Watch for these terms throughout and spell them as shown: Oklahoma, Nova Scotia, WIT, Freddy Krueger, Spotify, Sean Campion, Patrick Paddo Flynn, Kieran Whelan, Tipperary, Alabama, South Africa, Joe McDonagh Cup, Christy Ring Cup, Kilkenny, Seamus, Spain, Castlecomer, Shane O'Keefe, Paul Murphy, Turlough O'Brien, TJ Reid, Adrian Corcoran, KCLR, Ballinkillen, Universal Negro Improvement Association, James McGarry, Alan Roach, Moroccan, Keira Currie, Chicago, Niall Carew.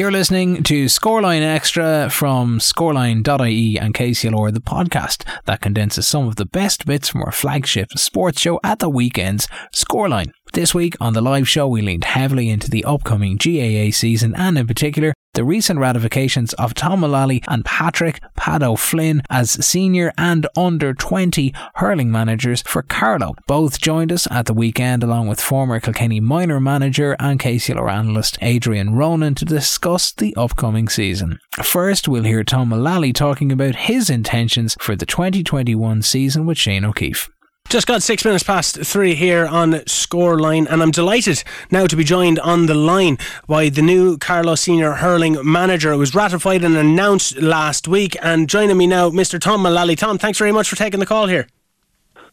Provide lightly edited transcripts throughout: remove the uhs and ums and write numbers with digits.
You're listening to Scoreline Extra from scoreline.ie and KCLR, the podcast that condenses some of the best bits from our flagship sports show at the weekends, Scoreline. This week on the live show, we leaned heavily into the upcoming GAA season and in particular the recent ratifications of Tom Mullally and Patrick "Pat" O'Flynn as senior and under 20 hurling managers for Carlow. Both joined us at the weekend along with former Kilkenny minor manager and KCLR analyst Adrian Ronan to discuss the upcoming season. First, we'll hear Tom Mullally talking about his intentions for the 2021 season with Shane O'Keefe. Just got 6 minutes past three here on Scoreline, and I'm delighted now to be joined on the line by the new Carlow senior hurling manager. It was ratified and announced last week, and joining me now, Mr. Tom Mullally. Tom, thanks very much for taking the call here.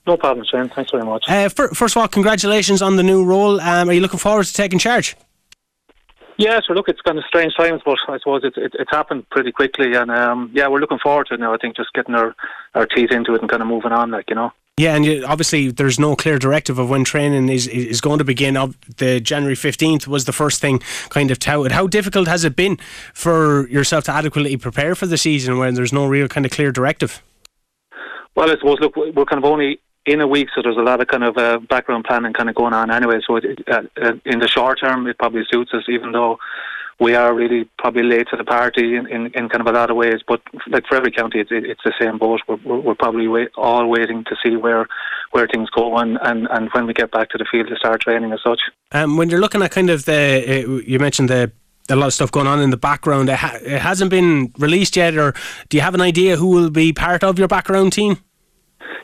No problem, Shane. Thanks very much. First of all, congratulations on the new role. Are you looking forward to taking charge? Yeah, so look, it's kind of strange times, but I suppose it's happened pretty quickly, and we're looking forward to it now. I think just getting our teeth into it and kind of moving on, like, you know. Yeah, and obviously there's no clear directive of when training is going to begin. The January 15th was the first thing kind of touted. How difficult has it been for yourself to adequately prepare for the season when there's no real kind of clear directive? Well, I suppose, look, we're kind of only in a week, so there's a lot of kind of background planning kind of going on anyway. So in the short term, it probably suits us, even though we are really probably late to the party in kind of a lot of ways, but like for every county, it's the same boat. We're probably all waiting to see where things go and when we get back to the field to start training as such. When you're looking at kind of you mentioned a lot of stuff going on in the background. It hasn't been released yet, or do you have an idea who will be part of your background team?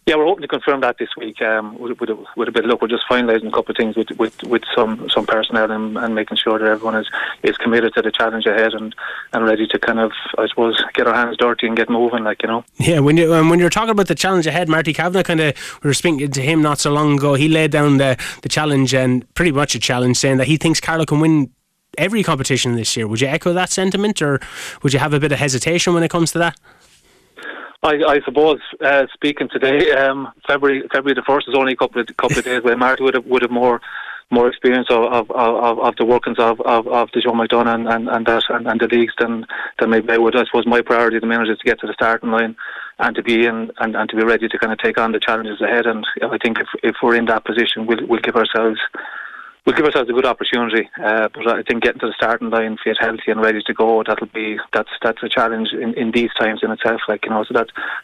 Yeah, we're hoping to confirm that this week with a bit of luck. We're just finalising a couple of things with some personnel and making sure that everyone is committed to the challenge ahead and ready to kind of, I suppose, get our hands dirty and get moving, like, you know. Yeah, when you're talking about the challenge ahead, Marty Kavanagh, we were speaking to him not so long ago. He laid down the challenge, and pretty much a challenge, saying that he thinks Carlow can win every competition this year. Would you echo that sentiment, or would you have a bit of hesitation when it comes to that? I suppose speaking today, February the 1st is only a couple of days away. Marty would have more experience of the workings of the Joe McDonagh and the leagues than maybe I would. I suppose my priority at the minute is to get to the starting line and to be in and to be ready to kind of take on the challenges ahead. And I think if we're in that position, we'll give ourselves. We'll give ourselves a good opportunity, but I think getting to the starting line, fit, healthy, and ready to go, that's a challenge in these times in itself. Like, you know, so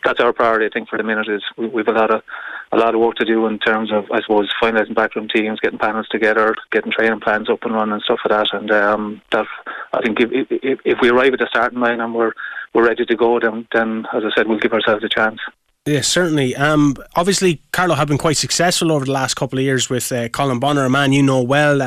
that's our priority. I think for the minute is we've a lot of work to do in terms of, I suppose, finalising backroom teams, getting panels together, getting training plans up and running and stuff like that. And that, I think, if we arrive at the starting line and we're ready to go, then as I said, we'll give ourselves a chance. Yes, certainly. Obviously, Carlow have been quite successful over the last couple of years with Colin Bonner, a man you know well,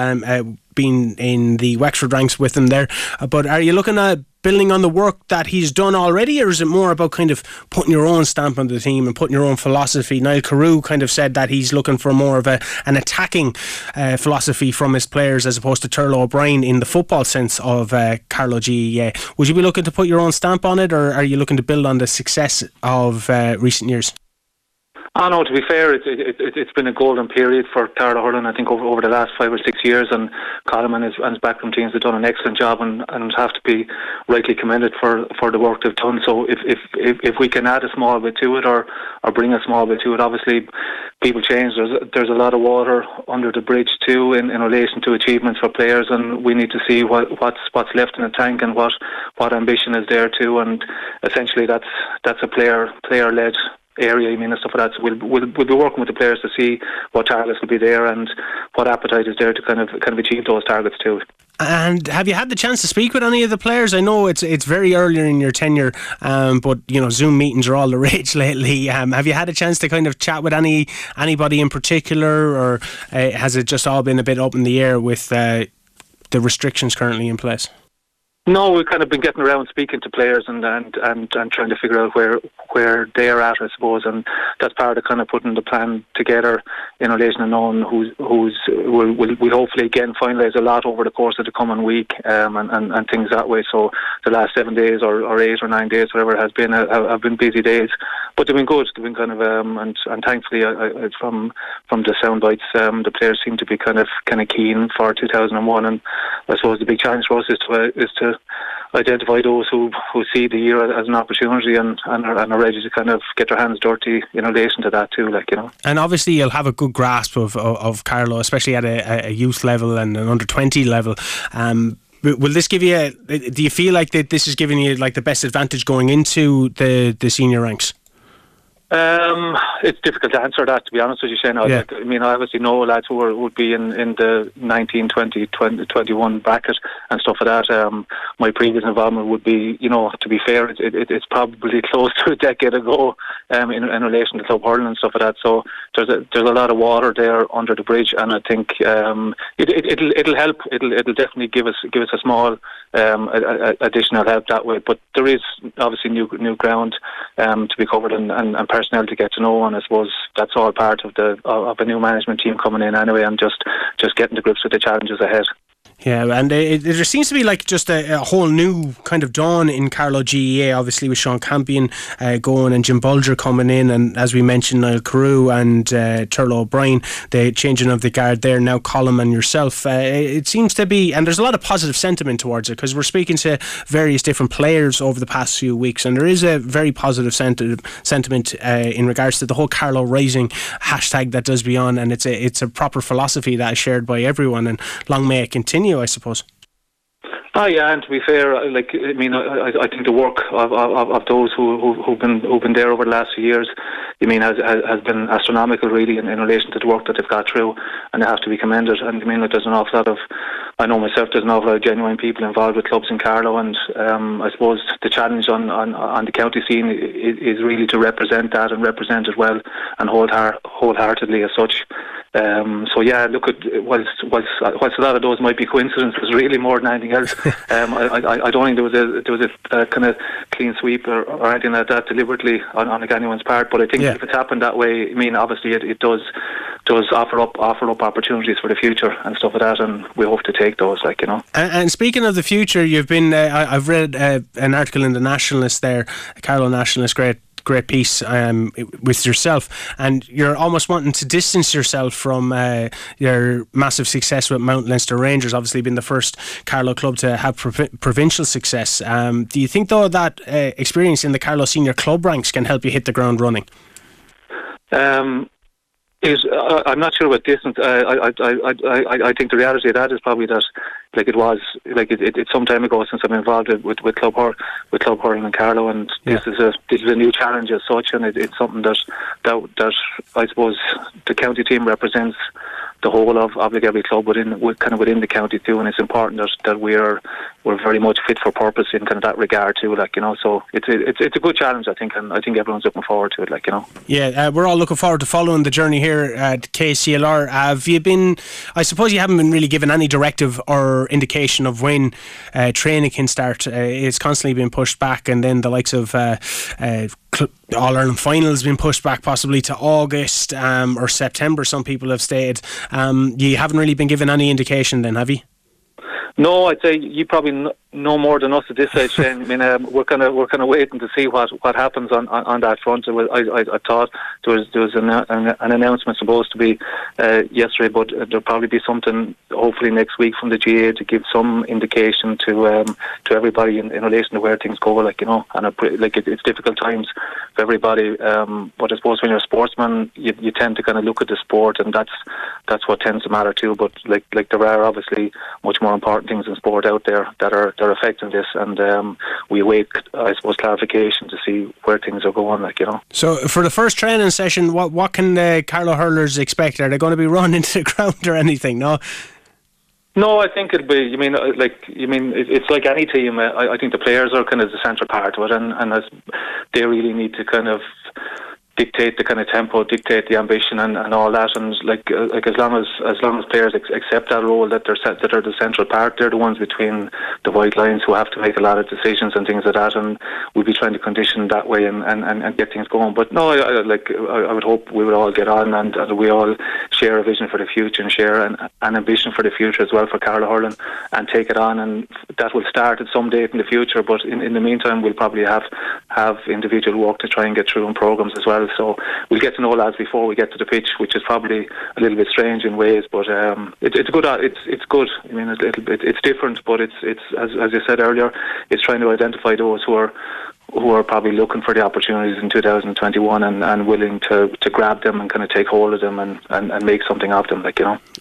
being in the Wexford ranks with him there. But are you looking at building on the work that he's done already, or is it more about kind of putting your own stamp on the team and putting your own philosophy? Niall Carew kind of said that he's looking for more of an attacking philosophy from his players as opposed to Turlough O'Brien in the football sense of Carlow GAA. Would you be looking to put your own stamp on it, or are you looking to build on the success of recent years? I know, to be fair, it's been a golden period for Carlow hurling. I think over the last 5 or 6 years, and Colin and his backroom teams have done an excellent job and have to be rightly commended for the work they've done. So if we can add a small bit to it or bring a small bit to it, obviously people change. There's a lot of water under the bridge too in relation to achievements for players, and we need to see what's left in the tank and what ambition is there too. And essentially, that's a player led area, I mean, and stuff like that. So we'll be working with the players to see what targets will be there and what appetite is there to kind of achieve those targets too. And have you had the chance to speak with any of the players? I know it's very early in your tenure, but you know, Zoom meetings are all the rage lately. Have you had a chance to kind of chat with anybody in particular, or has it just all been a bit up in the air with the restrictions currently in place? No, we've kind of been getting around speaking to players and trying to figure out where they're at, I suppose, and that's part of kind of putting the plan together in relation to knowing we'll hopefully again finalise a lot over the course of the coming week and things that way. So the last 7 days or 8 or 9 days, whatever it has been, have been busy days. But they've been good. They've been kind of and thankfully, from the sound bites, the players seem to be kind of keen for 2001. And I suppose the big challenge for us is to identify those who see the year as an opportunity and are ready to kind of get their hands dirty in relation to that too, And obviously, you'll have a good grasp of Carlow, especially at a youth level and an under 20 level. Will this give you? Do you feel like that this is giving you like the best advantage going into the senior ranks? It's difficult to answer that, to be honest with you, Shane. Yeah. I mean, I obviously know lads would be in the 19, 20, 20, 21 bracket and stuff like that. My previous involvement would be, to be fair, it's probably close to a decade ago in relation to club hurling and stuff like that. So there's a lot of water there under the bridge, and I think it'll help. It'll definitely give us a small additional help that way. But there is obviously new ground to be covered and personnel to get to know, and I suppose that's all part of a new management team coming in anyway, and just getting to grips with the challenges ahead. Yeah, and there seems to be like just a whole new kind of dawn in Carlow GAA, obviously with Sean Campion going and Jim Bolger coming in, and as we mentioned, Niall Carew and Turlough O'Brien, the changing of the guard there, now Colin and yourself. It seems to be, and there's a lot of positive sentiment towards it, because we're speaking to various different players over the past few weeks, and there is a very positive sentiment in regards to the whole Carlow Rising hashtag that does be on, and it's a proper philosophy that is shared by everyone, and long may it continue, I suppose. Oh yeah, and to be fair, I think the work of those who've been there over the last few years, has been astronomical really in relation to the work that they've got through, and they have to be commended. And there's an awful lot of, I know myself, there's an awful lot of genuine people involved with clubs in Carlow, and I suppose the challenge on the county scene is really to represent that and represent it well and wholeheartedly as such. So yeah, look at whilst a lot of those might be coincidences, really more than anything else. I don't think there was a kind of clean sweep or anything like that deliberately on anyone's part. But I think if it's happened that way, obviously it does offer up opportunities for the future and stuff like that, and we hope to take those. And speaking of the future, you've been I've read an article in the Nationalist there, Carlow Nationalist, great piece with yourself, and you're almost wanting to distance yourself from your massive success with Mount Leinster Rangers, obviously being the first Carlow club to have provincial success. Do you think though that experience in the Carlow senior club ranks can help you hit the ground running? I'm not sure about distance. I think the reality of that is probably that it's some time ago since I've been involved with club hurling in Carlow, and this is a new challenge as such, and it's something that I suppose the county team represents the whole of every club within the county too, and it's important that we're very much fit for purpose in that regard too, So it's a good challenge, I think, and I think everyone's looking forward to it, Yeah, we're all looking forward to following the journey here at KCLR. Have you been? I suppose you haven't been really given any directive or indication of when training can start. It's constantly being pushed back, and then the likes of All Ireland finals been pushed back possibly to August or September, some people have stated. You haven't really been given any indication then, have you? No, I'd say you probably know more than us at this stage, Shane. We're kind of waiting to see what happens on that front. I thought there was an announcement supposed to be yesterday, but there'll probably be something hopefully next week from the GAA to give some indication to everybody in relation to where things go. And it's difficult times for everybody. But I suppose when you're a sportsman, you tend to kind of look at the sport, and that's what tends to matter too. But there are obviously much more important things in sport out there that are affecting this, and we await, I suppose, clarification to see where things are going, So for the first training session, what can the Carlow hurlers expect? Are they going to be run into the ground or anything? No. No, I think it'll be. It's like any team. I think the players are kind of the central part of it, and they really need to kind of dictate the kind of tempo, dictate the ambition, and all that. And like as long as players accept that role, that they're the central part, they're the ones between the white lines who have to make a lot of decisions and things like that. And we'll be trying to condition that way and get things going. But no, I would hope we would all get on and we all share a vision for the future and share an ambition for the future as well for Carlow Hurling and take it on. And that will start at some date in the future. But in the meantime, we'll probably have individual work to try and get through on programs as well. So we'll get to know lads before we get to the pitch, which is probably a little bit strange in ways, but it's good. It's good. I mean, it's different, but it's as I said earlier, it's trying to identify those who are probably looking for the opportunities in 2021 and willing to grab them and kind of take hold of them and make something of them,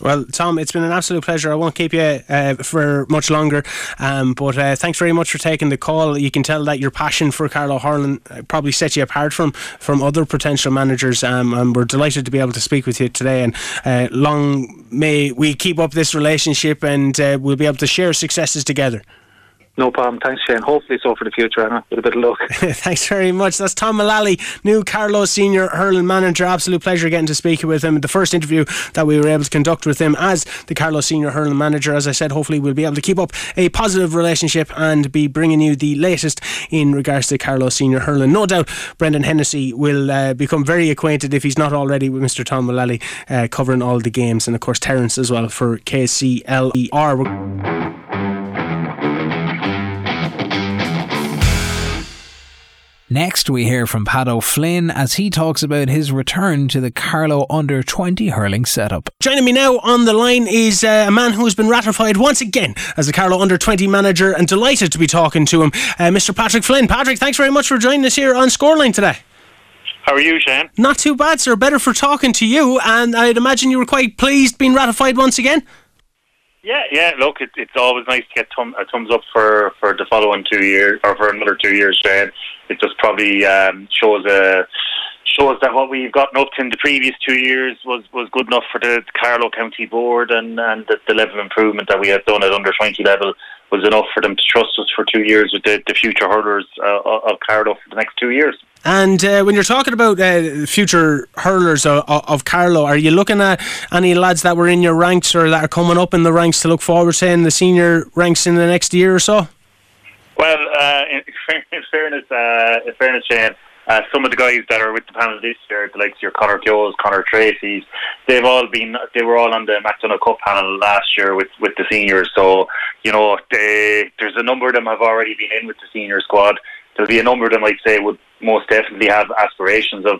Well, Tom, it's been an absolute pleasure. I won't keep you for much longer, but thanks very much for taking the call. You can tell that your passion for Carlow Hurling probably set you apart from other potential managers, and we're delighted to be able to speak with you today, and long may we keep up this relationship and we'll be able to share successes together. No problem. Thanks, Shane. Hopefully so for the future, Anna, with a bit of luck. Thanks very much. That's Tom Mullally, new Carlow senior hurling manager. Absolute pleasure getting to speak with him. The first interview that we were able to conduct with him as the Carlow senior hurling manager. As I said, hopefully we'll be able to keep up a positive relationship and be bringing you the latest in regards to Carlow senior hurling. No doubt Brendan Hennessy will become very acquainted, if he's not already, with Mr. Tom Mullally, covering all the games, and of course Terence as well for KCLR. Next, we hear from Pat O'Flynn as he talks about his return to the Carlow under-20 hurling setup. Joining me now on the line is a man who has been ratified once again as the Carlow under-20 manager, and delighted to be talking to him, Mr. Patrick Flynn. Patrick, thanks very much for joining us here on Scoreline today. How are you, Shane? Not too bad, sir. Better for talking to you, and I'd imagine you were quite pleased being ratified once again? Yeah, look, it's always nice to get a thumbs up for the following 2 years, or for another 2 years, Shane. It just probably shows that what we've gotten up to in the previous 2 years was good enough for the Carlow County Board, and the level of improvement that we had done at under-20 level was enough for them to trust us for 2 years with the future hurlers of Carlow for the next 2 years. And when you're talking about future hurlers of Carlow, are you looking at any lads that were in your ranks or that are coming up in the ranks to look forward to in the senior ranks in the next year or so? Well, in fairness, Shane, some of the guys that are with the panel this year, the likes of your Conor Keoghs, Conor Tracy's, they were all on the McDonagh Cup panel last year with the seniors. So, there's a number of them have already been in with the senior squad. There'll be a number of them, I'd say, would most definitely have aspirations of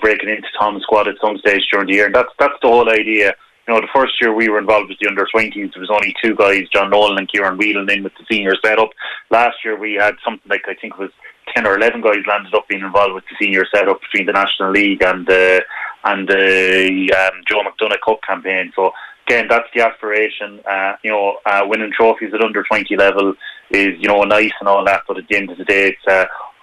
breaking into Tom's squad at some stage during the year, and that's the whole idea. The first year we were involved with the under-20s, there was only two guys, John Nolan and Kieran Whelan, in with the senior setup. Last year we had something like, I think it was 10 or 11 guys landed up being involved with the senior setup between the National League and the Joe McDonagh Cup campaign. So again, that's the aspiration. Winning trophies at under-20 level is nice and all that, but at the end of the day, it's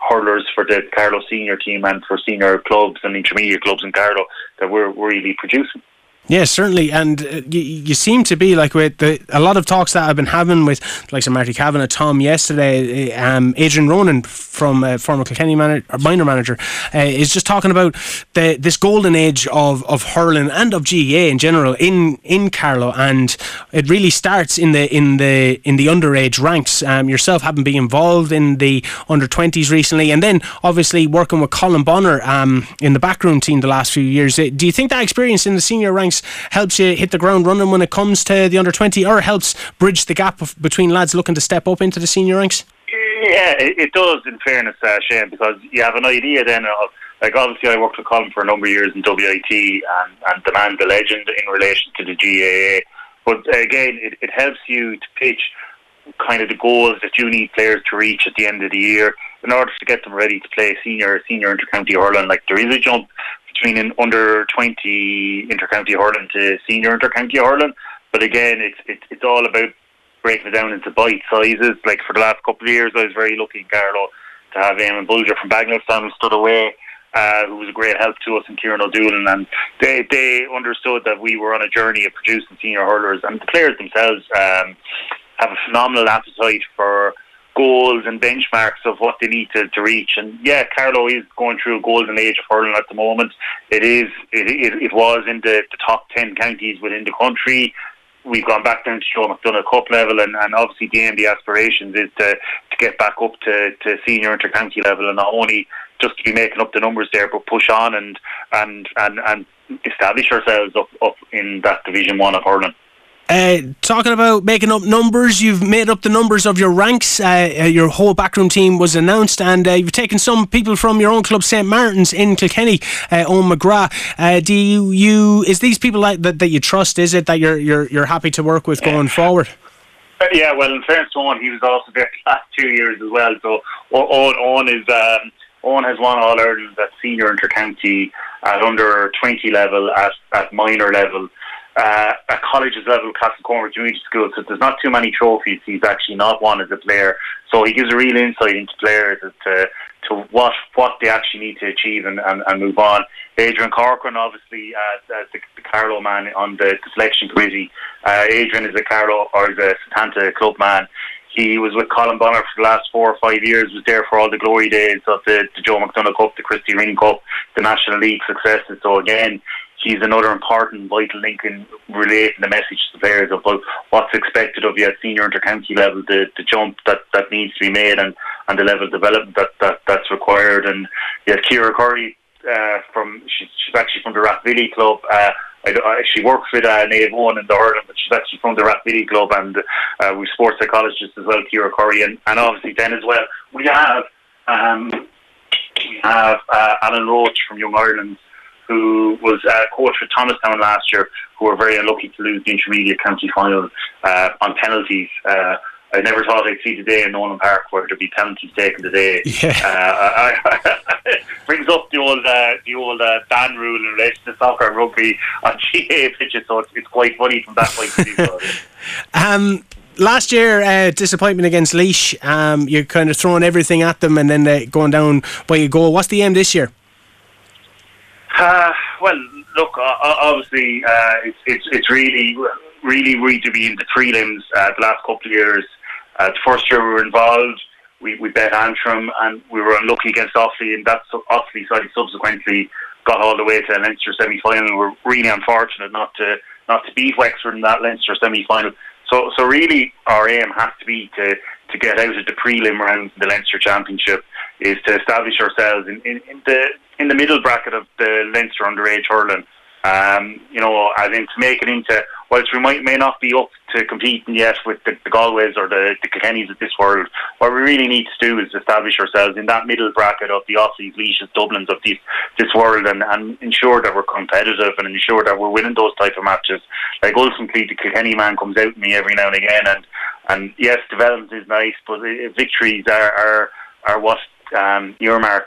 hurlers for the Carlow senior team and for senior clubs and intermediate clubs in Carlow that we're really producing. Yeah, certainly, and you seem to be like with a lot of talks that I've been having with like Marty Kavanagh, Tom yesterday, Adrian Ronan from former Kilkenny minor manager is just talking about this golden age of hurling and of GAA in general in Carlow, and it really starts in the underage ranks. Yourself having been involved in the under-20s recently, and then obviously working with Colin Bonner in the backroom team the last few years. Do you think that experience in the senior ranks helps you hit the ground running when it comes to the under-20, or helps bridge the gap between lads looking to step up into the senior ranks? Yeah, it does, in fairness, Shane, because you have an idea then of, like, obviously I worked with Colin for a number of years in WIT and the man, the legend, in relation to the GAA. But again, it helps you to pitch kind of the goals that you need players to reach at the end of the year in order to get them ready to play senior inter-county hurling. Like, there is a jump between an under-20 inter-county hurling to senior inter-county hurling, but again, it's all about breaking it down into bite sizes. Like, for the last couple of years, I was very lucky in Carlow to have Eamon Bolger from Bagenalstown who stood away, who was a great help to us, and Kieran O'Doolan, and they understood that we were on a journey of producing senior hurlers, and the players themselves have a phenomenal appetite for goals and benchmarks of what they need to reach. And yeah, Carlow is going through a golden age of hurling at the moment. It was in the top 10 counties within the country. We've gone back down to Joe McDonagh Cup level, and obviously the aim, the aspirations is to get back up to senior intercounty level, and not only just to be making up the numbers there, but push on and establish ourselves up in that Division 1 of hurling. Talking about making up numbers, you've made up the numbers of your ranks. Your whole backroom team was announced, and you've taken some people from your own club, St Martin's in Kilkenny, Owen McGrath. Is these people that you trust? Is it that you're happy to work with going forward? Yeah, well, in fairness to Owen, he was also there the last 2 years as well. So Owen has won All Ireland at senior intercounty, at under 20 level, at minor level. At colleges level, Castlecomer Junior School, so there's not too many trophies he's actually not won as a player. So he gives a real insight into players as to what they actually need to achieve and move on. Adrian Corcoran, obviously, the Carlow man on the selection committee. Adrian is a Carlow, or is a Santanta club man. He was with Colin Bonner for the last 4 or 5 years, was there for all the glory days of the Joe McDonagh Cup, the Christy Ring Cup, the National League successes. So again, he's another important vital link in relating the message to the players about what's expected of you at senior intercounty level, the jump that needs to be made, and the level of development that's required. And you have Keira Currie, she's actually from the Rathvilly club. She works with Nave Owen in the hurling, but she's actually from the Rathvilly club, and we're sports psychologists as well, Keira Currie, and obviously then as well we have Alan Roach from Young Ireland, who was coach for Thomastown last year, who were very unlucky to lose the intermediate county final on penalties. I never thought I'd see the day in Nolan Park where there'd be penalties taken today. Yeah. It brings up the old ban rule in relation to soccer and rugby on GAA pitches, so it's quite funny from that point of view. Last year, disappointment against Laois. You're kind of throwing everything at them and then going down by a goal. What's the aim this year? Well, look, obviously, it's really to be in the prelims. The last couple of years, the first year we were involved, we bet Antrim, and we were unlucky against Offaly, and that Offaly side subsequently got all the way to a Leinster semi-final. We were really unfortunate not to beat Wexford in that Leinster semi-final. So really, our aim has to be to get out of the prelim round of the Leinster Championship, is to establish ourselves in the middle bracket of the Leinster underage hurling. I think to make it into, whilst we may not be up to competing yet with the Galways or the Kilkennys of this world, what we really need to do is establish ourselves in that middle bracket of the Ospreys, Leashes, Dublins of this world, and ensure that we're competitive and ensure that we're winning those type of matches. Like, ultimately, the Kilkenny man comes out to me every now and again, and yes, development is nice, but victories are what earmark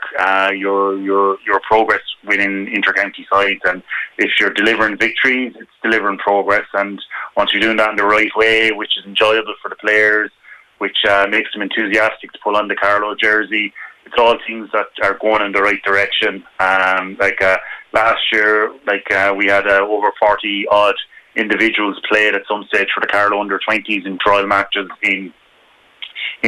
your progress within intercounty sides, and if you're delivering victories, it's delivering progress. And once you're doing that in the right way, which is enjoyable for the players, which makes them enthusiastic to pull on the Carlow jersey, it's all things that are going in the right direction. Last year, we had over 40 odd individuals played at some stage for the Carlow under 20s in trial matches, in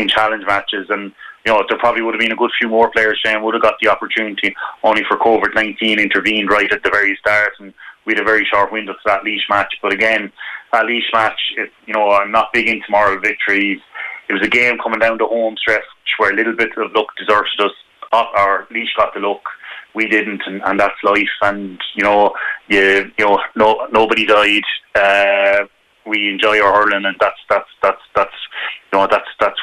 challenge matches, and there probably would have been a good few more players, Shane, would have got the opportunity, only for COVID-19 intervened right at the very start, and we had a very short window for that Laois match. But again, that Laois match, I'm not big into moral victories. It was a game coming down the home stretch where a little bit of luck deserted us, or Laois got the luck. We didn't, and that's life. And, nobody died. We enjoy our hurling, and that's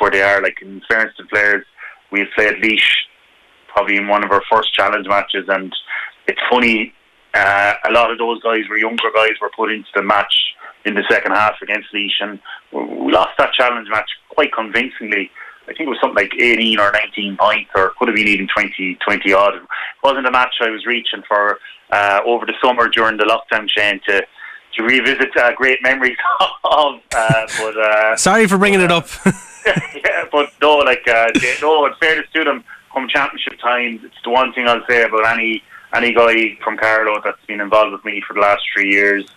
where they are. Like, in fairness to players, we played Laois probably in one of our first challenge matches, and it's funny, a lot of those guys were younger guys, were put into the match in the second half against Laois, and we lost that challenge match quite convincingly. I think it was something like 18 or 19 points, or could have been even 20 odd. It wasn't a match I was reaching for over the summer during the lockdown, Shane, to revisit great memories of. Sorry for bringing it up. Yeah, but no, in fairness to them, come championship time, it's the one thing I'll say about any guy from Carlow that's been involved with me for the last 3 years.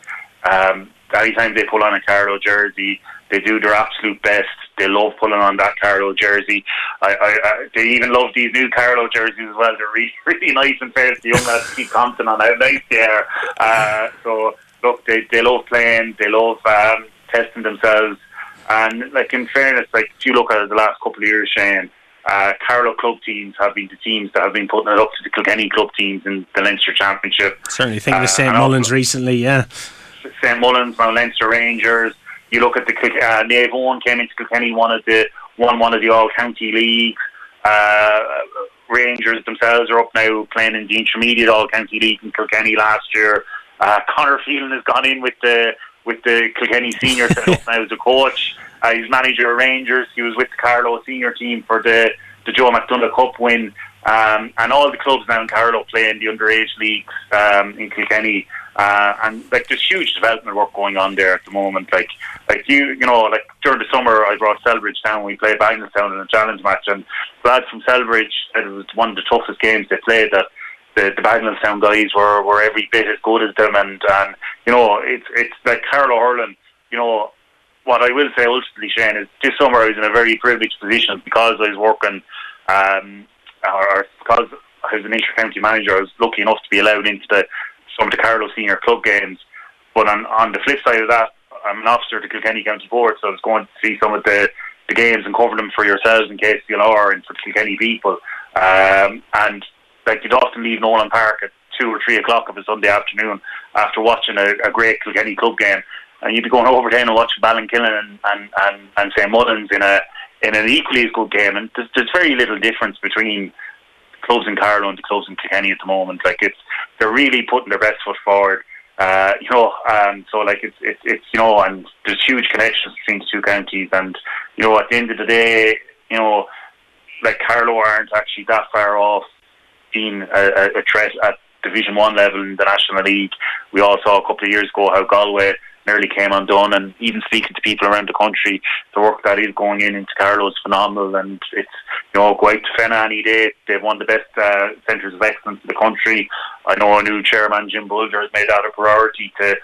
Anytime they pull on a Carlow jersey, they do their absolute best. They love pulling on that Carlow jersey. They even love these new Carlow jerseys as well. They're really, really nice and fair to the young lads to keep commenting on how nice they are. So, look, they love playing. They love testing themselves. And, like, in fairness, like, if you look at it the last couple of years, Shane, Carlow club teams have been the teams that have been putting it up to the Kilkenny club teams in the Leinster Championship. Certainly think of Sam Mullins recently, yeah. Sam Mullins, Mount Leinster Rangers. You look at the Nave Owen came into Kilkenny, won one of the All County Leagues. Rangers themselves are up now playing in the Intermediate All County League in Kilkenny last year. Conor Phelan has gone in with the Kilkenny senior set up now as a coach. He's manager of Rangers. He was with the Carlow senior team for the Joe McDonagh Cup win. And all the clubs now in Carlow play in the underage leagues in Kilkenny. And like, there's huge development work going on there at the moment. Like you know, like during the summer, I brought Selbridge down. We played Bagenalstown in a challenge match, and the lads from Selbridge, it was one of the toughest games they played. That the Bagenalstown guys were every bit as good as them, and you know, it's like Carlow hurling. You know, what I will say ultimately, Shane, is this summer I was in a very privileged position because I was working, or because I was an inter-county manager. I was lucky enough to be allowed into some of the Carlow senior club games, but on the flip side of that, I'm an officer to Kilkenny County Board, so I was going to see some of the games and cover them for yourselves in KCLR and for Kilkenny people, and like, you'd often leave Nolan Park at 2 or 3 o'clock of a Sunday afternoon after watching a great Kilkenny club game, and you'd be going over then and watching Ballinkillen and St Mullins in an equally as good game, and there's very little difference between clubs in Carlow and the clubs in Kilkenny at the moment. Like, they're really putting their best foot forward, you know. So like, it's you know, and there's huge connections between the two counties. And you know, at the end of the day, you know, like, Carlow aren't actually that far off being a threat at Division 1 level in the National League. We all saw a couple of years ago how Galway nearly came undone, and even speaking to people around the country, the work that is going into Carlow is phenomenal, and it's, you know, go out to Fenna any day. They've won the best centres of excellence in the country. I know our new chairman Jim Bolger has made that a priority to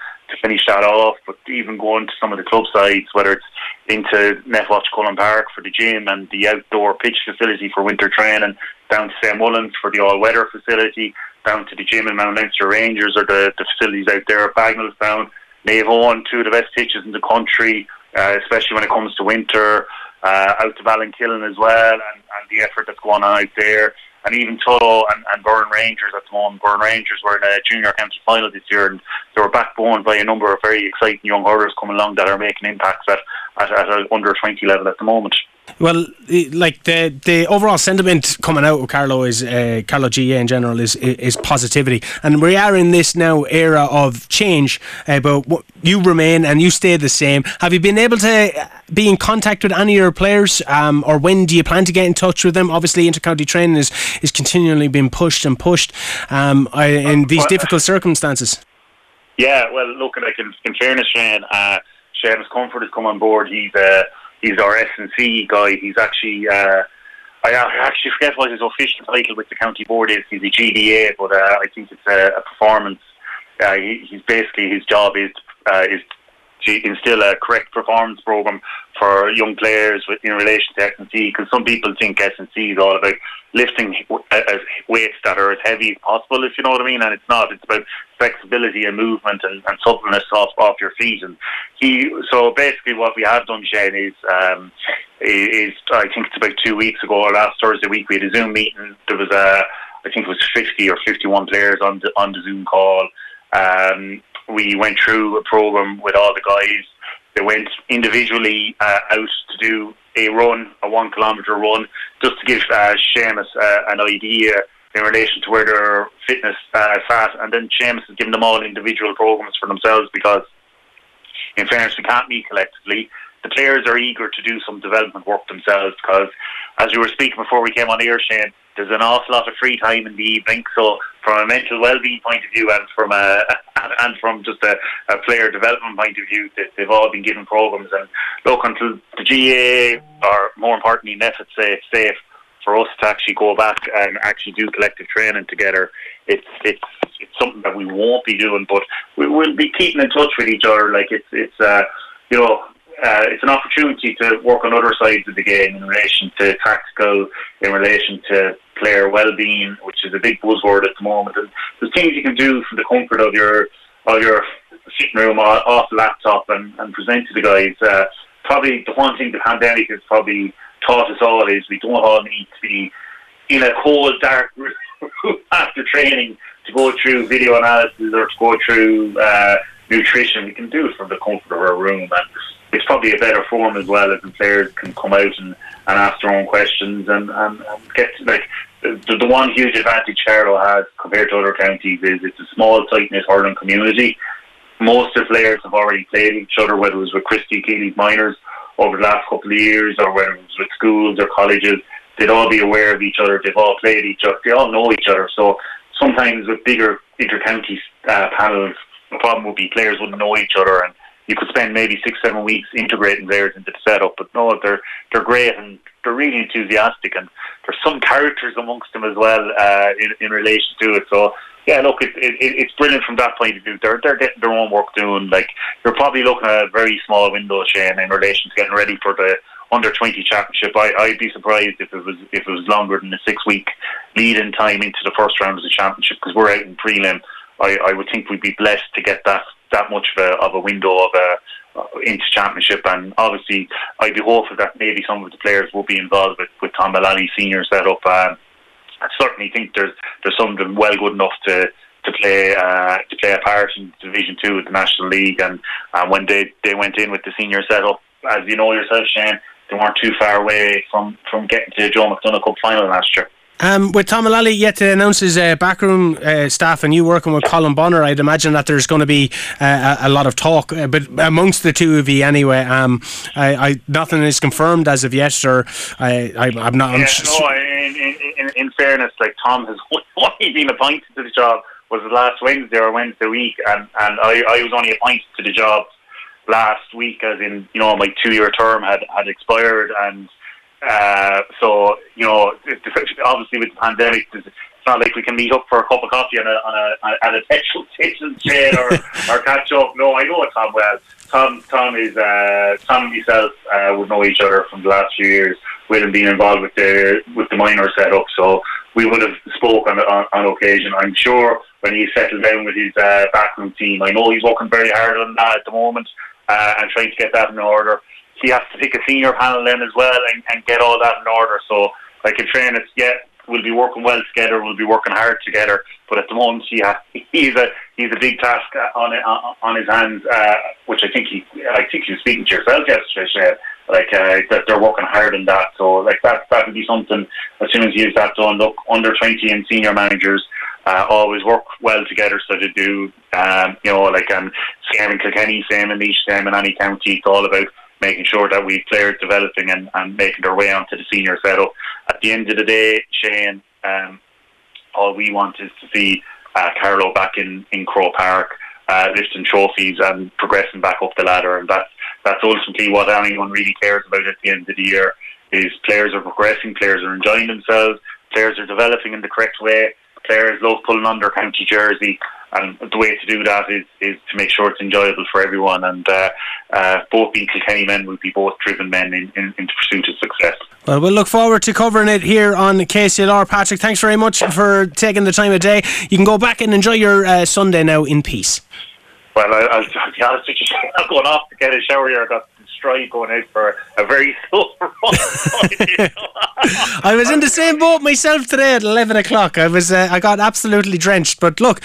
finish that off, but even going to some of the club sites, whether it's into Nefwatch Cullen Park for the gym and the outdoor pitch facility for winter training, down to St Mullins for the all-weather facility, down to the gym in Mount Leinster Rangers, or the facilities out there at Bagenalstown. They've won two of the best pitches in the country, especially when it comes to winter, out to Ballinkillen as well, and the effort that's going on out there. And even Turlough and Burn Rangers at the moment. Burn Rangers were in a junior county final this year, and they were backboned by a number of very exciting young hurlers coming along that are making impacts at an under-20 level at the moment. Well, like, the overall sentiment coming out of Carlow is Carlow GAA in general is positivity, and we are in this now era of change. But you remain and you stay the same. Have you been able to be in contact with any of your players, or when do you plan to get in touch with them? Obviously, intercounty training is continually being pushed in these difficult circumstances. Yeah, well, look, like, in fairness, Shane, Seamus Comfort has come on board. He's our S&C guy. He's actually, I actually forget what his official title with the county board is. He's a GAA, but I think it's a performance. He's basically, his job is to instill a correct performance program for young players in relation to S&C, because some people think S&C is all about lifting weights that are as heavy as possible, if you know what I mean, and it's not. It's about flexibility and movement and suppleness off your feet. And so basically what we have done, Shane, is I think it's about 2 weeks ago, or last Thursday week, we had a Zoom meeting. There was I think it was 50 or 51 players on the Zoom call. We went through a program with all the guys. They went individually out to do a run, a 1 kilometre run, just to give Seamus an idea in relation to where their fitness fat. And then Seamus has given them all individual programs for themselves, because in fairness, we can't meet collectively. The players are eager to do some development work themselves, because as we were speaking before we came on air, Shane, there's an awful lot of free time in the evening. So from a mental well-being point of view, and from just a player development point of view, they've all been given programs. And look, until the GAA, or more importantly, NEFIT say it's safe for us to actually go back and actually do collective training together, it's something that we won't be doing, but we will be keeping in touch with each other. Like, it's you know, it's an opportunity to work on other sides of the game in relation to tactical, in relation to player well-being, which is a big buzzword at the moment. And there's things you can do from the comfort of your sitting room off laptop and present to the guys. Probably the one thing the pandemic has probably taught us all is we don't all need to be in a cold, dark room after training to go through video analysis or to go through nutrition. We can do it from the comfort of our room, and it's probably a better form as well, as the players can come out and ask their own questions and get to, like, the one huge advantage Carlow has compared to other counties is it's a small, tight-knit hurling community. Most of the players have already played each other, whether it was with Christy Keeley's minors over the last couple of years or whether it was with schools or colleges. They'd all be aware of each other, they've all played each other, they all know each other. So sometimes with bigger inter-county panels, the problem would be players wouldn't know each other, and you could spend maybe 6-7 weeks integrating players into the setup. But no, they're great, and they're really enthusiastic, and there's some characters amongst them as well in relation to it. So yeah, look, it's brilliant from that point of view. They're getting their own work doing. Like, you're probably looking at a very small window, Shane, in relation to getting ready for the under-20 championship. I'd be surprised if it was longer than a 6-week lead-in time into the first round of the championship, because we're out in prelim. I would think we'd be blessed to get that much of a window into championship, and obviously I'd be hopeful that maybe some of the players will be involved with Tom Mullally senior setup. I certainly think there's some of them well good enough to play a part in Division 2 of the National League, and when they went in with the senior setup, as you know yourself, Shane, they weren't too far away from getting to the Joe McDonagh Cup final last year. With Tom Mullally yet to announce his backroom staff, and you working with Colin Bonner, I'd imagine that there's going to be a lot of talk, but amongst the two of you anyway. Nothing is confirmed as of yet, or I'm not. Yeah, in fairness, like, Tom has only been appointed to the job was last Wednesday or Wednesday week, and I was only appointed to the job last week, as in, you know, my 2-year term had expired, and. So, you know, obviously with the pandemic, it's not like we can meet up for a cup of coffee at a petrol station or catch up. No, I know Tom well. Tom and myself would know each other from the last few years, with him being involved with the minor setup. So we would have spoken on occasion. I'm sure when he settled down with his backroom team. I know he's working very hard on that at the moment and trying to get that in order. He has to pick a senior panel then as well and get all that in order. So, like, in fairness, yeah, we'll be working well together, we'll be working hard together, but at the moment he's a big task on his hands, which I think he was speaking to yourself yesterday, Shane, like, that they're working hard on that. So, like, that would be something, as soon as he has that done. Look, under 20 and senior managers always work well together, so they do, you know, like, same in Kilkenny, same in Leash, same in any county. It's all about making sure that we players developing and making their way onto the senior setup. At the end of the day, Shane, all we want is to see Carlow back in Crow Park, lifting trophies and progressing back up the ladder, and that's ultimately what anyone really cares about at the end of the year. Is players are progressing, players are enjoying themselves, players are developing in the correct way, players love pulling on their county jersey. And the way to do that is to make sure it's enjoyable for everyone. And both being Kilkenny men will be both driven men in pursuit of success. Well, we'll look forward to covering it here on KCLR. Patrick, thanks very much for taking the time of day. You can go back and enjoy your Sunday now in peace. Well, I'll be honest with you, I'm going off to get a shower here. I got destroyed going out for a very slow run. I was in the same boat myself today at 11 o'clock. I got absolutely drenched, but look...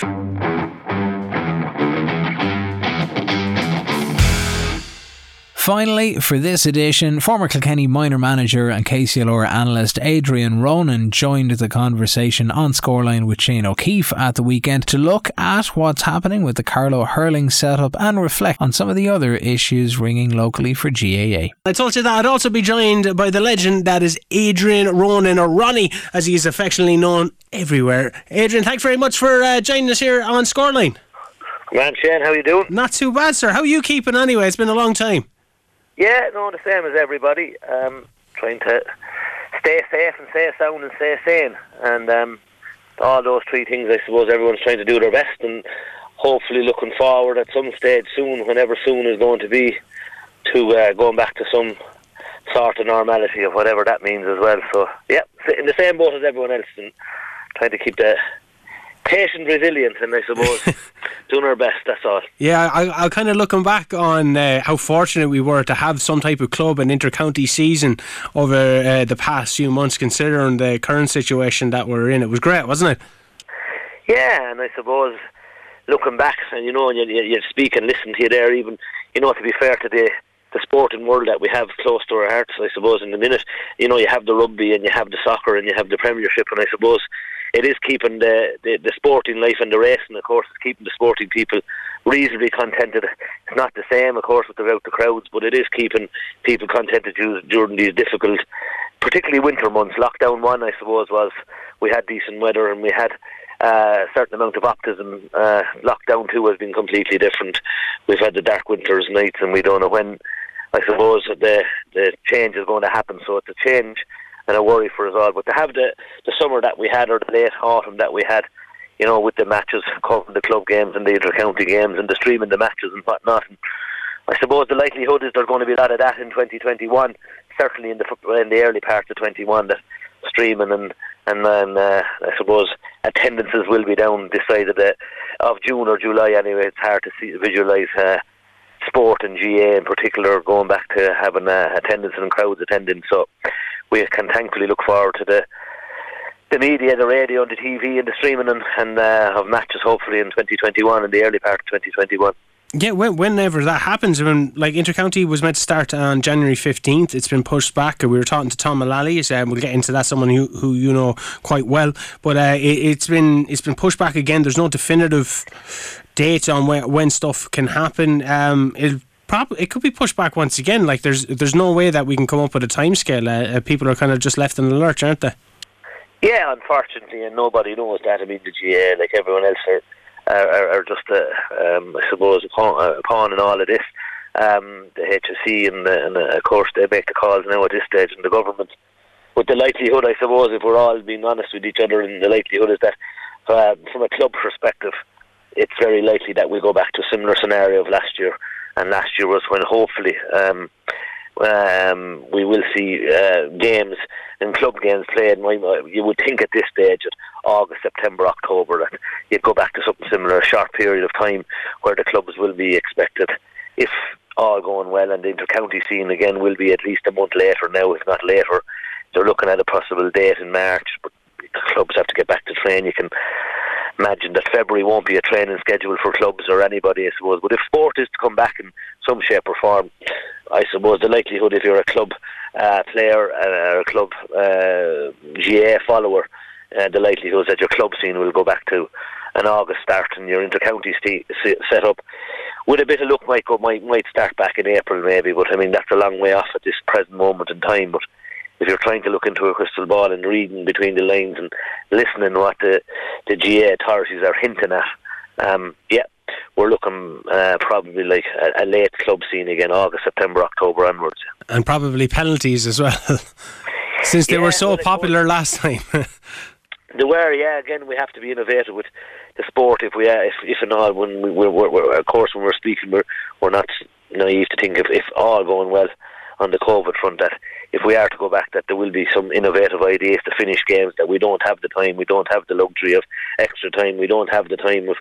Finally, for this edition, former Kilkenny minor manager and KCLR analyst Adrian Ronan joined the conversation on Scoreline with Shane O'Keefe at the weekend to look at what's happening with the Carlow hurling setup and reflect on some of the other issues ringing locally for GAA. I told you that I'd also be joined by the legend that is Adrian Ronan, or Ronnie as he is affectionately known everywhere. Adrian, thanks very much for joining us here on Scoreline. Man, Shane, how are you doing? Not too bad, sir. How are you keeping anyway? It's been a long time. Yeah, no, the same as everybody. Trying to stay safe and stay sound and stay sane. And all those three things, I suppose everyone's trying to do their best, and hopefully looking forward at some stage soon, whenever soon is going to be, to going back to some sort of normality of whatever that means as well. So, yeah, in the same boat as everyone else and trying to keep the patient resilience and I suppose doing our best, that's all. Yeah, I'm kind of looking back on how fortunate we were to have some type of club and inter-county season over the past few months considering the current situation that we're in. It was great, wasn't it? Yeah, and I suppose looking back, and you know, and you speak and listen to you there, even, you know, to be fair to the sporting world that we have close to our hearts, I suppose, in the minute, you know, you have the rugby and you have the soccer and you have the Premiership, and I suppose it is keeping the sporting life and the racing, of course, it's keeping the sporting people reasonably contented. It's not the same, of course, without the crowds, but it is keeping people contented during these difficult, particularly winter months. Lockdown one, I suppose, was we had decent weather and we had a certain amount of optimism. Lockdown two has been completely different. We've had the dark winters nights and we don't know when, I suppose, the change is going to happen. So it's a change and a worry for us all. But to have the summer that we had, or the late autumn that we had, you know, with the matches, covering the club games and the inter-county games and the streaming the matches and whatnot. And I suppose the likelihood is there's going to be a lot of that in 2021, certainly in the early parts of 2021, that streaming and then I suppose attendances will be down this side of June or July anyway. It's hard to visualise sport and GA in particular going back to having attendance and crowds attending. So we can thankfully look forward to the media, the radio, the TV and the streaming and of matches hopefully in 2021, in the early part of 2021. Yeah, whenever that happens, like Intercounty was meant to start on January 15th, it's been pushed back. We were talking to Tom Mullally, so we'll get into that, someone who you know quite well, but it's been pushed back again. There's no definitive date on when stuff can happen. It could be pushed back once again. Like there's no way that we can come up with a timescale. People are kind of just left in the lurch, aren't they? Yeah, unfortunately, and nobody knows that. I mean, the GAA, like everyone else, are just, I suppose, a pawn in all of this. The HSC and of course they make the calls now at this stage, and the government. But the likelihood, I suppose, if we're all being honest with each other, and the likelihood is that from a club perspective, it's very likely that we go back to a similar scenario of last year. And last year was when hopefully we will see games and club games played. You would think at this stage, at August, September, October, that you'd go back to something similar, a short period of time where the clubs will be expected, if all going well, and the inter-county scene again will be at least a month later now, if not later. They're looking at a possible date in March, but clubs have to get back to train. You can imagine that February won't be a training schedule for clubs or anybody, I suppose. But if sport is to come back in some shape or form, I suppose the likelihood, if you're a club player or a club GA follower, the likelihood is that your club scene will go back to an August start, and your inter-county set up with a bit of luck might start back in April maybe. But I mean, that's a long way off at this present moment in time. But if you're trying to look into a crystal ball and reading between the lines and listening what the GAA authorities are hinting at, we're looking probably like a late club scene again, August, September, October onwards. And probably penalties as well, since they were so popular last time. They were, yeah. Again, we have to be innovative with the sport if and all. When we're, of course, when we're speaking, we're not naive to think if all going well on the COVID front, that if we are to go back, that there will be some innovative ideas to finish games, that we don't have the time, we don't have the luxury of extra time, we don't have the time of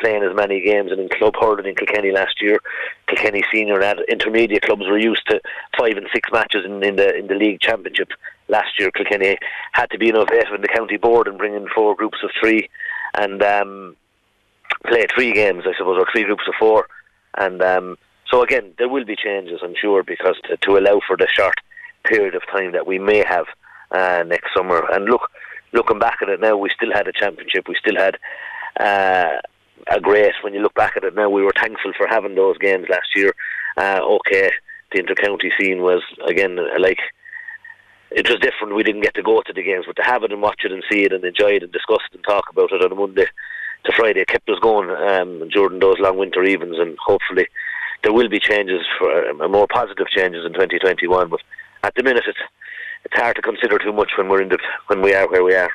playing as many games. And in club hurling in Kilkenny last year, Kilkenny senior and intermediate clubs were used to 5 and 6 matches in the league championship. Last year Kilkenny had to be innovative in the county board and bring in 4 groups of 3 and play 3 games, I suppose, or 3 groups of 4. And so again, there will be changes, I'm sure, because to allow for the short period of time that we may have next summer. And looking back at it now, we still had a championship, we still had a great, when you look back at it now, we were thankful for having those games last year. The inter-county scene was, again, like, it was different, we didn't get to go to the games, but to have it and watch it and see it and enjoy it and discuss it and talk about it on a Monday to Friday kept us going during those long winter evenings. And hopefully there will be changes, more positive changes in 2021, but at the minute it's hard to consider too much when we are where we are.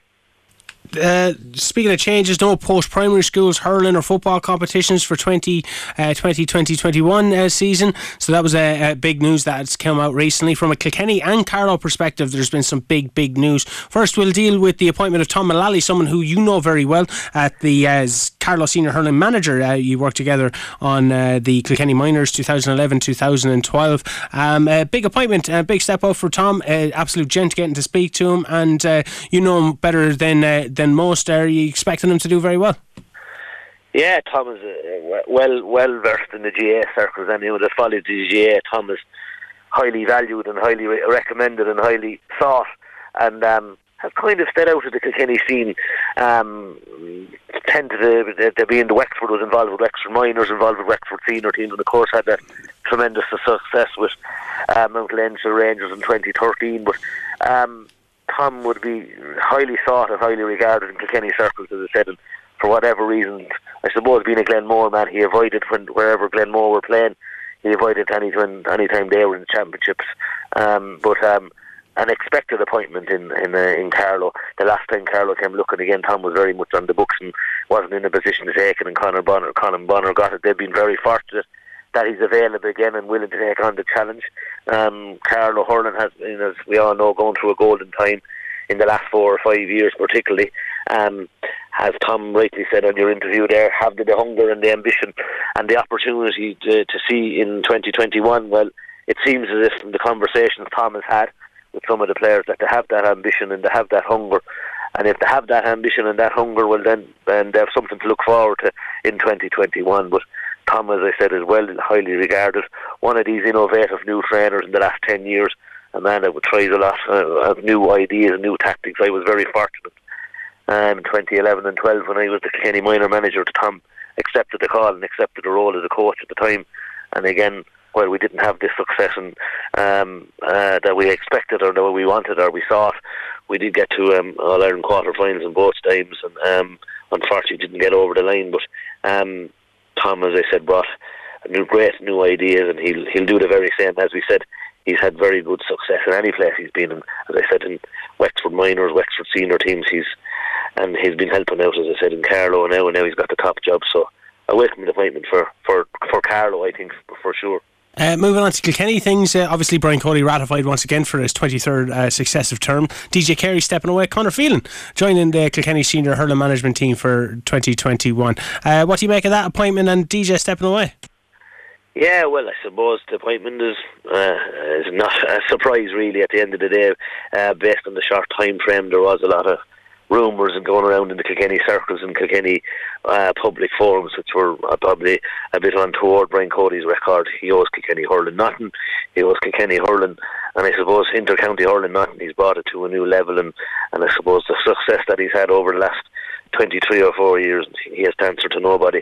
Speaking of changes, no post-primary schools hurling or football competitions for 2020-2021 season, so that was big news that's come out recently. From a Kilkenny and Carlow perspective, there's been some big news. First, we'll deal with the appointment of Tom Mullally, someone who you know very well at the Carlow Senior Hurling Manager. You worked together on the Kilkenny Minors 2011-2012. A big appointment, a big step up for Tom. Absolute gent getting to speak to him, and you know him better than most. Are you expecting him to do very well? Yeah, Tom is well versed in the GAA circles. Anyone that follows the GAA, Tom is highly valued and highly recommended and highly sought, and have kind of stayed out of the Kilkenny scene. The Wexford was involved with Wexford Minors, involved with Wexford senior teams, and of course had that tremendous success with Mount Leinster Rangers in 2013. But Tom would be highly sought and highly regarded in Kilkenny circles, as I said, and for whatever reason, I suppose being a Glenmore man, he avoided wherever Glenmore were playing, he avoided any time they were in the championships. But an expected appointment in Carlow. The last time Carlow came looking again, Tom was very much on the books and wasn't in a position to take it, and Colin Bonner got it. They've been very fortunate that he's available again and willing to take on the challenge. Carlow hurling has, as we all know, gone through a golden time in the last 4 or 5 years, particularly. As Tom rightly said on your interview there, have the hunger and the ambition and the opportunity to see in 2021. Well, it seems as if from the conversations Tom has had with some of the players that they have that ambition and they have that hunger. And if they have that ambition and that hunger, well then they have something to look forward to in 2021. But Tom, as I said, is well and highly regarded. One of these innovative new trainers in the last 10 years, a man that would try a lot of new ideas and new tactics. I was very fortunate in 2011 and 12 when I was the Kilkenny minor manager. Tom accepted the call and accepted the role as a coach at the time. And again, while we didn't have the success and, that we expected or that we wanted or we sought, we did get to All-Ireland quarter-finals in both times, and unfortunately didn't get over the line. But Tom, as I said, brought great new ideas, and he'll do the very same. As we said, he's had very good success in any place he's been in. As I said, in Wexford Minors, Wexford senior teams, he's been helping out, as I said, in Carlow now, and now he's got the top job. So a welcome appointment for Carlow, I think, for sure. Moving on to Kilkenny things, obviously Brian Cody ratified once again for his 23rd successive term. DJ Carey stepping away, Conor Phelan joining the Kilkenny senior hurling management team for 2021. What do you make of that appointment and DJ stepping away? Yeah, well, I suppose the appointment is not a surprise really at the end of the day. Based on the short time frame, there was a lot of rumours and going around in the Kilkenny circles and Kilkenny public forums, which were probably a bit untoward. Brian Cody's record, he owes Kilkenny hurling nothing. He owes Kilkenny hurling, and I suppose inter-county hurling nothing. He's brought it to a new level, and I suppose the success that he's had over the last 23 or 4 years, he has to answer to nobody.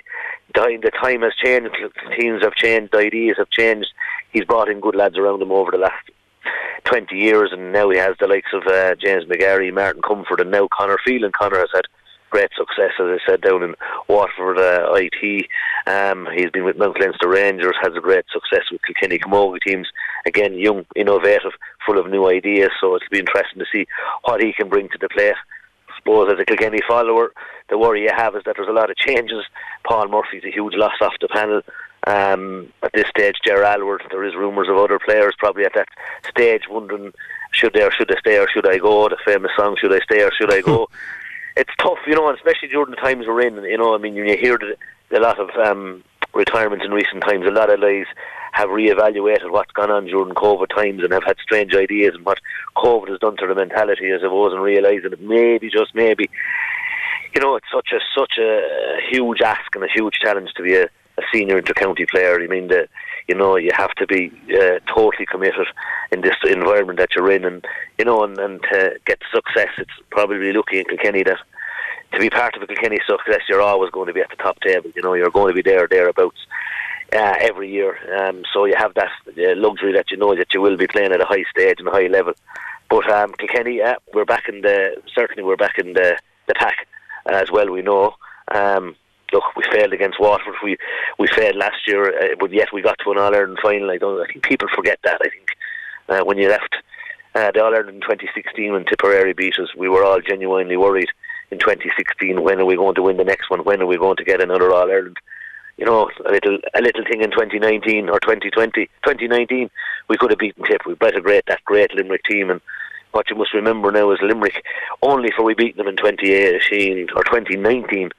The time has changed, teams have changed, the ideas have changed. He's brought in good lads around him over the last 20 years, and now he has the likes of James McGarry, Martin Comfort, and now Conor Phelan. Conor has had great success, as I said, down in Waterford IT. He's been with Mount Leinster Rangers, has a great success with Kilkenny Camogie teams. Again, young, innovative, full of new ideas, so it'll be interesting to see what he can bring to the plate. I suppose as a Kilkenny follower, the worry you have is that there's a lot of changes. Paul Murphy's a huge loss off the panel. At this stage, Ger Alward, there is rumours of other players probably at that stage wondering, should they or should I stay or should I go? The famous song, should I stay or should I go? It's tough, and especially during the times we're in. You hear a lot of retirements in recent times. A lot of lives have reevaluated what's gone on during COVID times and have had strange ideas and what COVID has done to the mentality, as I was, and realising that maybe, just maybe, it's such a huge ask and a huge challenge to be a senior inter-county player. I mean, you have to be totally committed in this environment that you're in, and to get success. It's probably lucky in Kilkenny that to be part of a Kilkenny success, you're always going to be at the top table. You're going to be there or thereabouts every year. So you have that luxury that that you will be playing at a high stage and a high level. But Kilkenny, we're back in the pack as well. We know. Look, we failed against Waterford. We failed last year, but yet we got to an All-Ireland final. I think people forget that. I think when you left the All-Ireland in 2016 when Tipperary beat us, we were all genuinely worried in 2016, when are we going to win the next one? When are we going to get another All-Ireland? You know, a little thing in 2019 or 2020. 2019, we could have beaten Tipperary. We beat that great Limerick team. And what you must remember now is Limerick, only for we beat them in 2018 or 2019,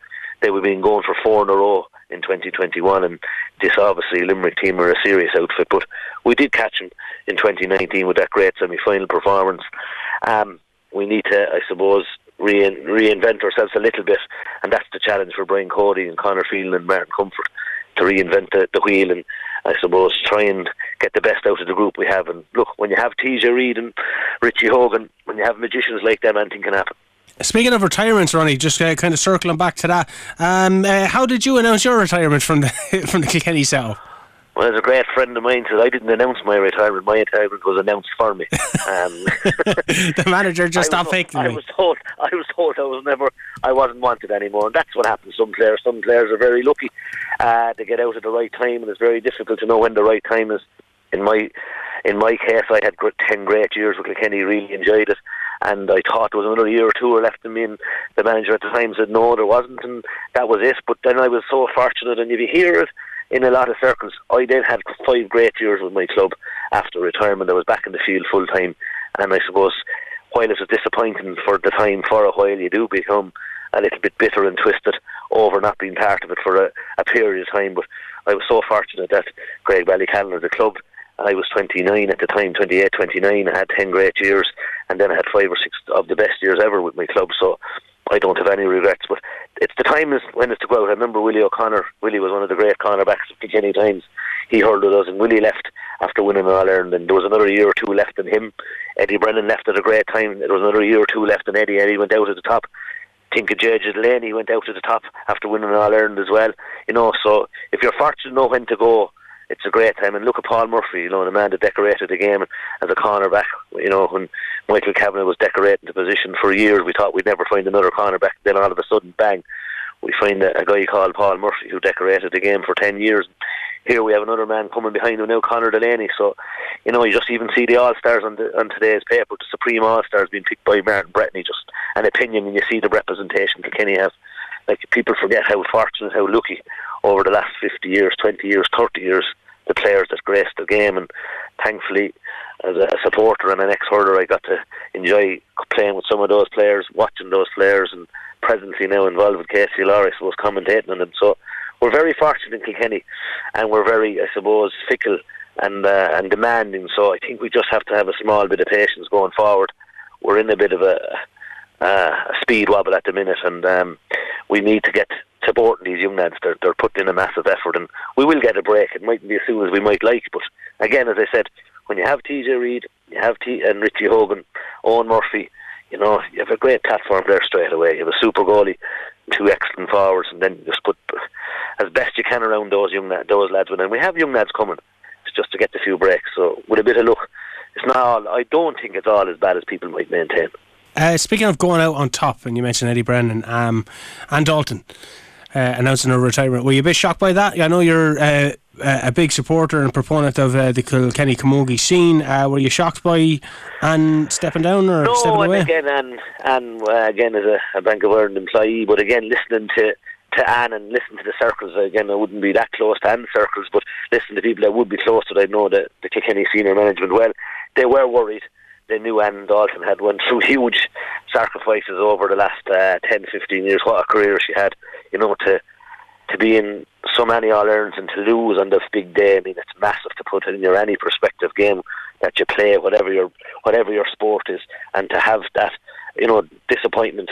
they would have been going for four in a row in 2021. And this, obviously, Limerick team are a serious outfit. But we did catch them in 2019 with that great semi-final performance. We need to, I suppose, reinvent ourselves a little bit, and that's the challenge for Brian Cody and Conor Phelan and Martin Comfort, to reinvent the wheel and, I suppose, try and get the best out of the group we have. And look, when you have TJ Reid and Richie Hogan, when you have magicians like them, anything can happen. Speaking of retirements, Ronnie, just kind of circling back to that, how did you announce your retirement from the Kilkenny South? Well, as a great friend of mine said, I didn't announce my retirement. My retirement was announced for me. The manager just stopped faking me. I was told I wasn't wanted anymore, and that's what happens. Some players. Some players are very lucky to get out at the right time, and it's very difficult to know when the right time is. In my case, I had 10 great years with Kilkenny, really enjoyed it, and I thought there was another year or two left in me, and the manager at the time said no, there wasn't, and that was it. But then I was so fortunate, and if you hear it in a lot of circles, I then had 5 great years with my club after retirement. I was back in the field full time, and I suppose while it was disappointing for the time, for a while you do become a little bit bitter and twisted over not being part of it for a period of time. But I was so fortunate that Greg Ballinkillen, the club, I was 29 at the time, 28, 29, I had 10 great years, and then I had 5 or 6 of the best years ever with my club, so I don't have any regrets. But it's the time is when it's to go out. I remember Willie O'Connor. Willie was one of the great cornerbacks of Kilkenny times. He hurled at us, and Willie left after winning All-Ireland, and there was another year or two left in him. Eddie Brennan left at a great time. There was another year or two left in Eddie, and he went out at the top. I think of J.J. Delaney, he went out at the top after winning All-Ireland as well. You know, so if you're fortunate to know when to go, it's a great time. And look at Paul Murphy, you know, the man that decorated the game as a cornerback. You know, when Michael Kavanagh was decorating the position for years, we thought we'd never find another cornerback. Then all of a sudden, bang, we find a guy called Paul Murphy who decorated the game for 10 years. Here we have another man coming behind him now, Conor Delaney. So, you know, you just even see the All-Stars on today's paper, the Supreme All-Stars being picked by Martin Bretney, just an opinion, and you see the representation Kilkenny has. Like, people forget how fortunate, how lucky over the last 50 years, 20 years, 30 years, the players that graced the game. And thankfully, as a supporter and an ex-hurler, I got to enjoy playing with some of those players, watching those players, and presently now involved with KCLR, I suppose, commentating on them. So we're very fortunate in Kilkenny, and we're very, I suppose, fickle and demanding. So I think we just have to have a small bit of patience going forward. We're in a bit of a speed wobble at the minute, and we need to get supporting these young lads. They're putting in a massive effort, and we will get a break. It mightn't be as soon as we might like, but again, as I said, when you have TJ Reid, you have and Richie Hogan, Owen Murphy, you know, you have a great platform there straight away. You have a super goalie, 2 excellent forwards, and then you just put as best you can around those lads. And we have young lads coming. It's just to get the few breaks. So with a bit of luck, it's not all, I don't think it's all as bad as people might maintain. Speaking of going out on top, and you mentioned Eddie Brennan and Dalton announcing her retirement, were you a bit shocked by that? I know you're a big supporter and proponent of the Kilkenny Camogie scene. Were you shocked by Anne stepping down or stepping away? No, again, Anne again is a Bank of Ireland employee, but again, listening to Anne and listening to the circles, again, I wouldn't be that close to Anne's circles, but listening to people that would be close to, I know the Kilkenny senior management well, they were worried. They knew Anne Dalton had went through huge sacrifices over the last 10, 15 years. What a career she had, you know, to be in so many All-Irelands and to lose on this big day. I mean, it's massive to put in your any perspective game that you play, whatever your sport is, and to have that, you know, disappointment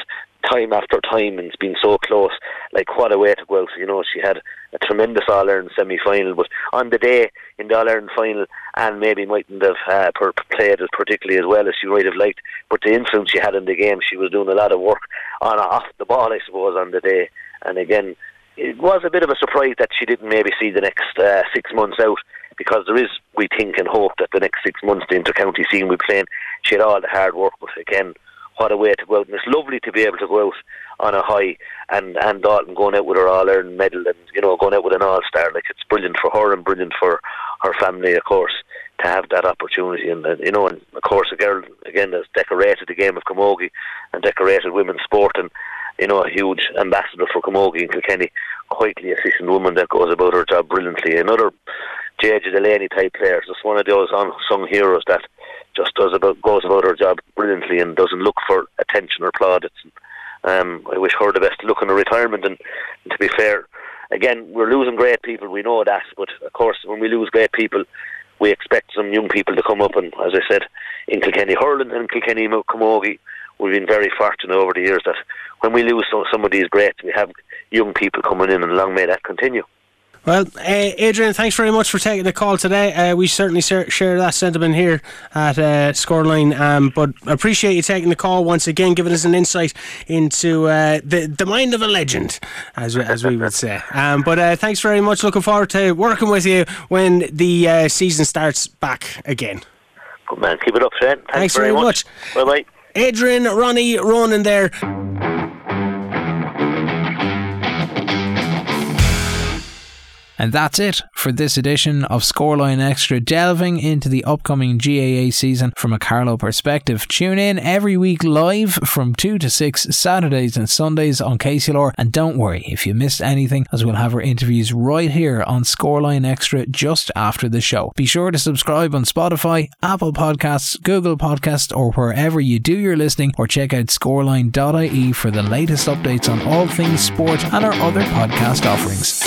time after time, and it's been so close. Like, what a way to go out. You know, she had a tremendous All-Ireland semi-final, but on the day in the All-Ireland final, Anne maybe mightn't have played as particularly as well as she might have liked, but the influence she had in the game, she was doing a lot of work on off the ball, I suppose, on the day. And again, it was a bit of a surprise that she didn't maybe see the next 6 months out, because there is, we think and hope, that the next 6 months the inter-county scene we're playing, she had all the hard work. But again, what a way to go out, and it's lovely to be able to go out on a high, and Dalton going out with her All-Ireland medal, and, you know, going out with an All-Star. Like, it's brilliant for her and brilliant for her family, of course, to have that opportunity. And, you know, and of course, a girl again that's decorated the game of camogie and decorated women's sport, and you know, a huge ambassador for Camogie in Kilkenny, quite the efficient woman that goes about her job brilliantly. Another J.J. Delaney type player, just one of those unsung heroes that just goes about her job brilliantly and doesn't look for attention or plaudits. I wish her the best luck in her retirement, and to be fair, again, we're losing great people, we know that, but of course when we lose great people we expect some young people to come up, and as I said, in Kilkenny hurling and Kilkenny Camogie, we've been very fortunate over the years that when we lose some of these greats, we have young people coming in, and long may that continue. Well, Adrian, thanks very much for taking the call today. We certainly share that sentiment here at Scoreline, but appreciate you taking the call once again, giving us an insight into the mind of a legend, as we would say. But thanks very much. Looking forward to working with you when the season starts back again. Good man. Keep it up, Shane. Thanks very much. Bye-bye. Adrian Ronan there. And that's it for this edition of Scoreline Extra, delving into the upcoming GAA season from a Carlow perspective. Tune in every week live from 2 to 6 Saturdays and Sundays on KCLR, and don't worry if you missed anything, as we'll have our interviews right here on Scoreline Extra just after the show. Be sure to subscribe on Spotify, Apple Podcasts, Google Podcasts, or wherever you do your listening, or check out scoreline.ie for the latest updates on all things sport and our other podcast offerings.